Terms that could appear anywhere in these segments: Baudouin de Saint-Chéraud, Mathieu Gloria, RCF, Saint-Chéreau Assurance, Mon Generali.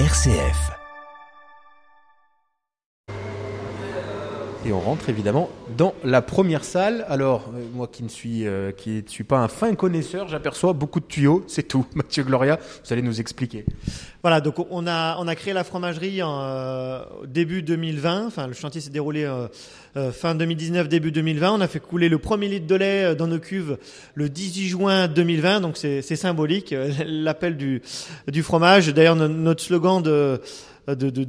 RCF. Et on rentre évidemment dans la première salle. Alors, moi qui ne suis pas un fin connaisseur, j'aperçois beaucoup de tuyaux, c'est tout. Mathieu Gloria, vous allez nous expliquer. Voilà, donc on a créé la fromagerie au début 2020. Enfin, le chantier s'est déroulé fin 2019, début 2020. On a fait couler le premier litre de lait dans nos cuves le 18 juin 2020. Donc c'est symbolique, l'appel du fromage. D'ailleurs, notre slogan de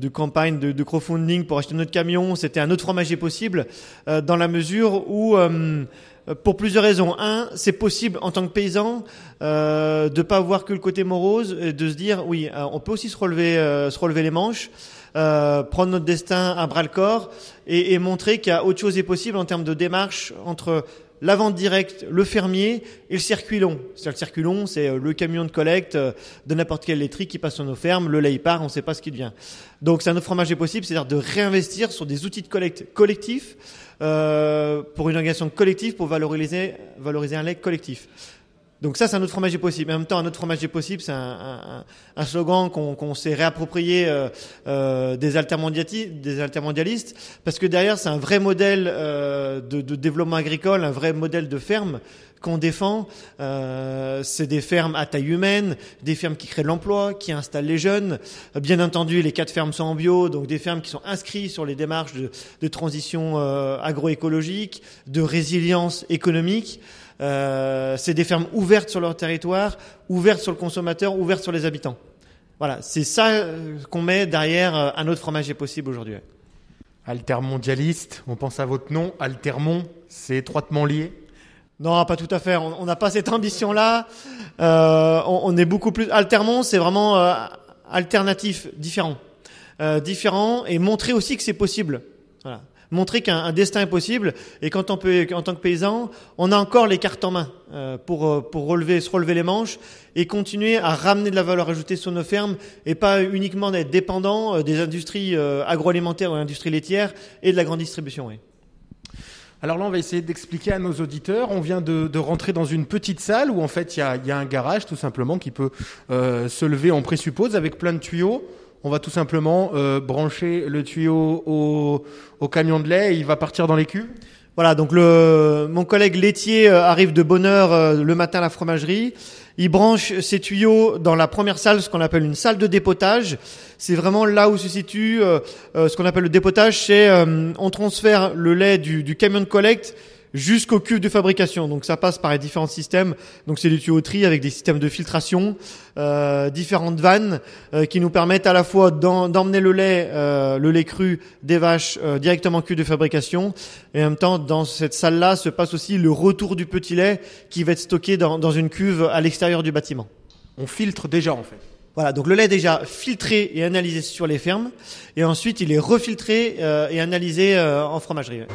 campagne de crowdfunding pour acheter notre camion, c'était un autre fromager possible, dans la mesure où, pour plusieurs raisons. Un, c'est possible en tant que paysan de pas voir que le côté morose et de se dire oui, on peut aussi se relever les manches, prendre notre destin à bras-le-corps et montrer qu'il y a autre chose est possible en termes de démarche entre la vente directe, le fermier et le circuit long. C'est-à-dire le circuit long, c'est le camion de collecte de n'importe quelle laiterie qui passe sur nos fermes, le lait il part, on ne sait pas ce qu'il devient. Donc c'est un autre fromager possible, c'est-à-dire de réinvestir sur des outils de collecte collectifs pour une organisation collective, pour valoriser un lait collectif. Donc ça, c'est un autre fromager possible. Mais en même temps, un autre fromager possible, c'est un slogan qu'on s'est réapproprié des altermondialistes, parce que derrière, c'est un vrai modèle de développement agricole, un vrai modèle de ferme qu'on défend. C'est des fermes à taille humaine, des fermes qui créent de l'emploi, qui installent les jeunes. Bien entendu, les 4 fermes sont en bio, donc des fermes qui sont inscrites sur les démarches de transition agroécologique, de résilience économique. C'est des fermes ouvertes sur leur territoire, ouvertes sur le consommateur, ouvertes sur les habitants. Voilà, c'est ça qu'on met derrière un autre fromager possible aujourd'hui. Altermondialiste, on pense à votre nom, Altermont, c'est étroitement lié? Non, pas tout à fait, on n'a pas cette ambition-là, on est beaucoup plus... Altermont, c'est vraiment alternatif, différent, et montrer aussi que c'est possible, voilà. Montrer qu'un destin est possible, et quand on peut, en tant que paysan, on a encore les cartes en main pour se relever les manches et continuer à ramener de la valeur ajoutée sur nos fermes et pas uniquement d'être dépendant des industries agroalimentaires ou industries laitières et de la grande distribution. Oui. Alors là, on va essayer d'expliquer à nos auditeurs. On vient de rentrer dans une petite salle où en fait il y a un garage tout simplement qui peut se lever, on présuppose, avec plein de tuyaux. On va tout simplement brancher le tuyau au camion de lait et il va partir dans les cuves. Voilà, donc mon collègue laitier arrive de bonne heure le matin à la fromagerie. Il branche ses tuyaux dans la première salle, ce qu'on appelle une salle de dépotage. C'est vraiment là où se situe ce qu'on appelle le dépotage. C'est on transfère le lait du camion de collecte jusqu'aux cuves de fabrication. Donc ça passe par les différents systèmes. Donc c'est des tuyauteries avec des systèmes de filtration, différentes vannes qui nous permettent à la fois d'emmener le lait cru des vaches directement aux cuves de fabrication. Et en même temps, dans cette salle-là se passe aussi le retour du petit lait qui va être stocké dans une cuve à l'extérieur du bâtiment. On filtre déjà en fait. Voilà, donc le lait est déjà filtré et analysé sur les fermes. Et ensuite, il est refiltré et analysé en fromagerie.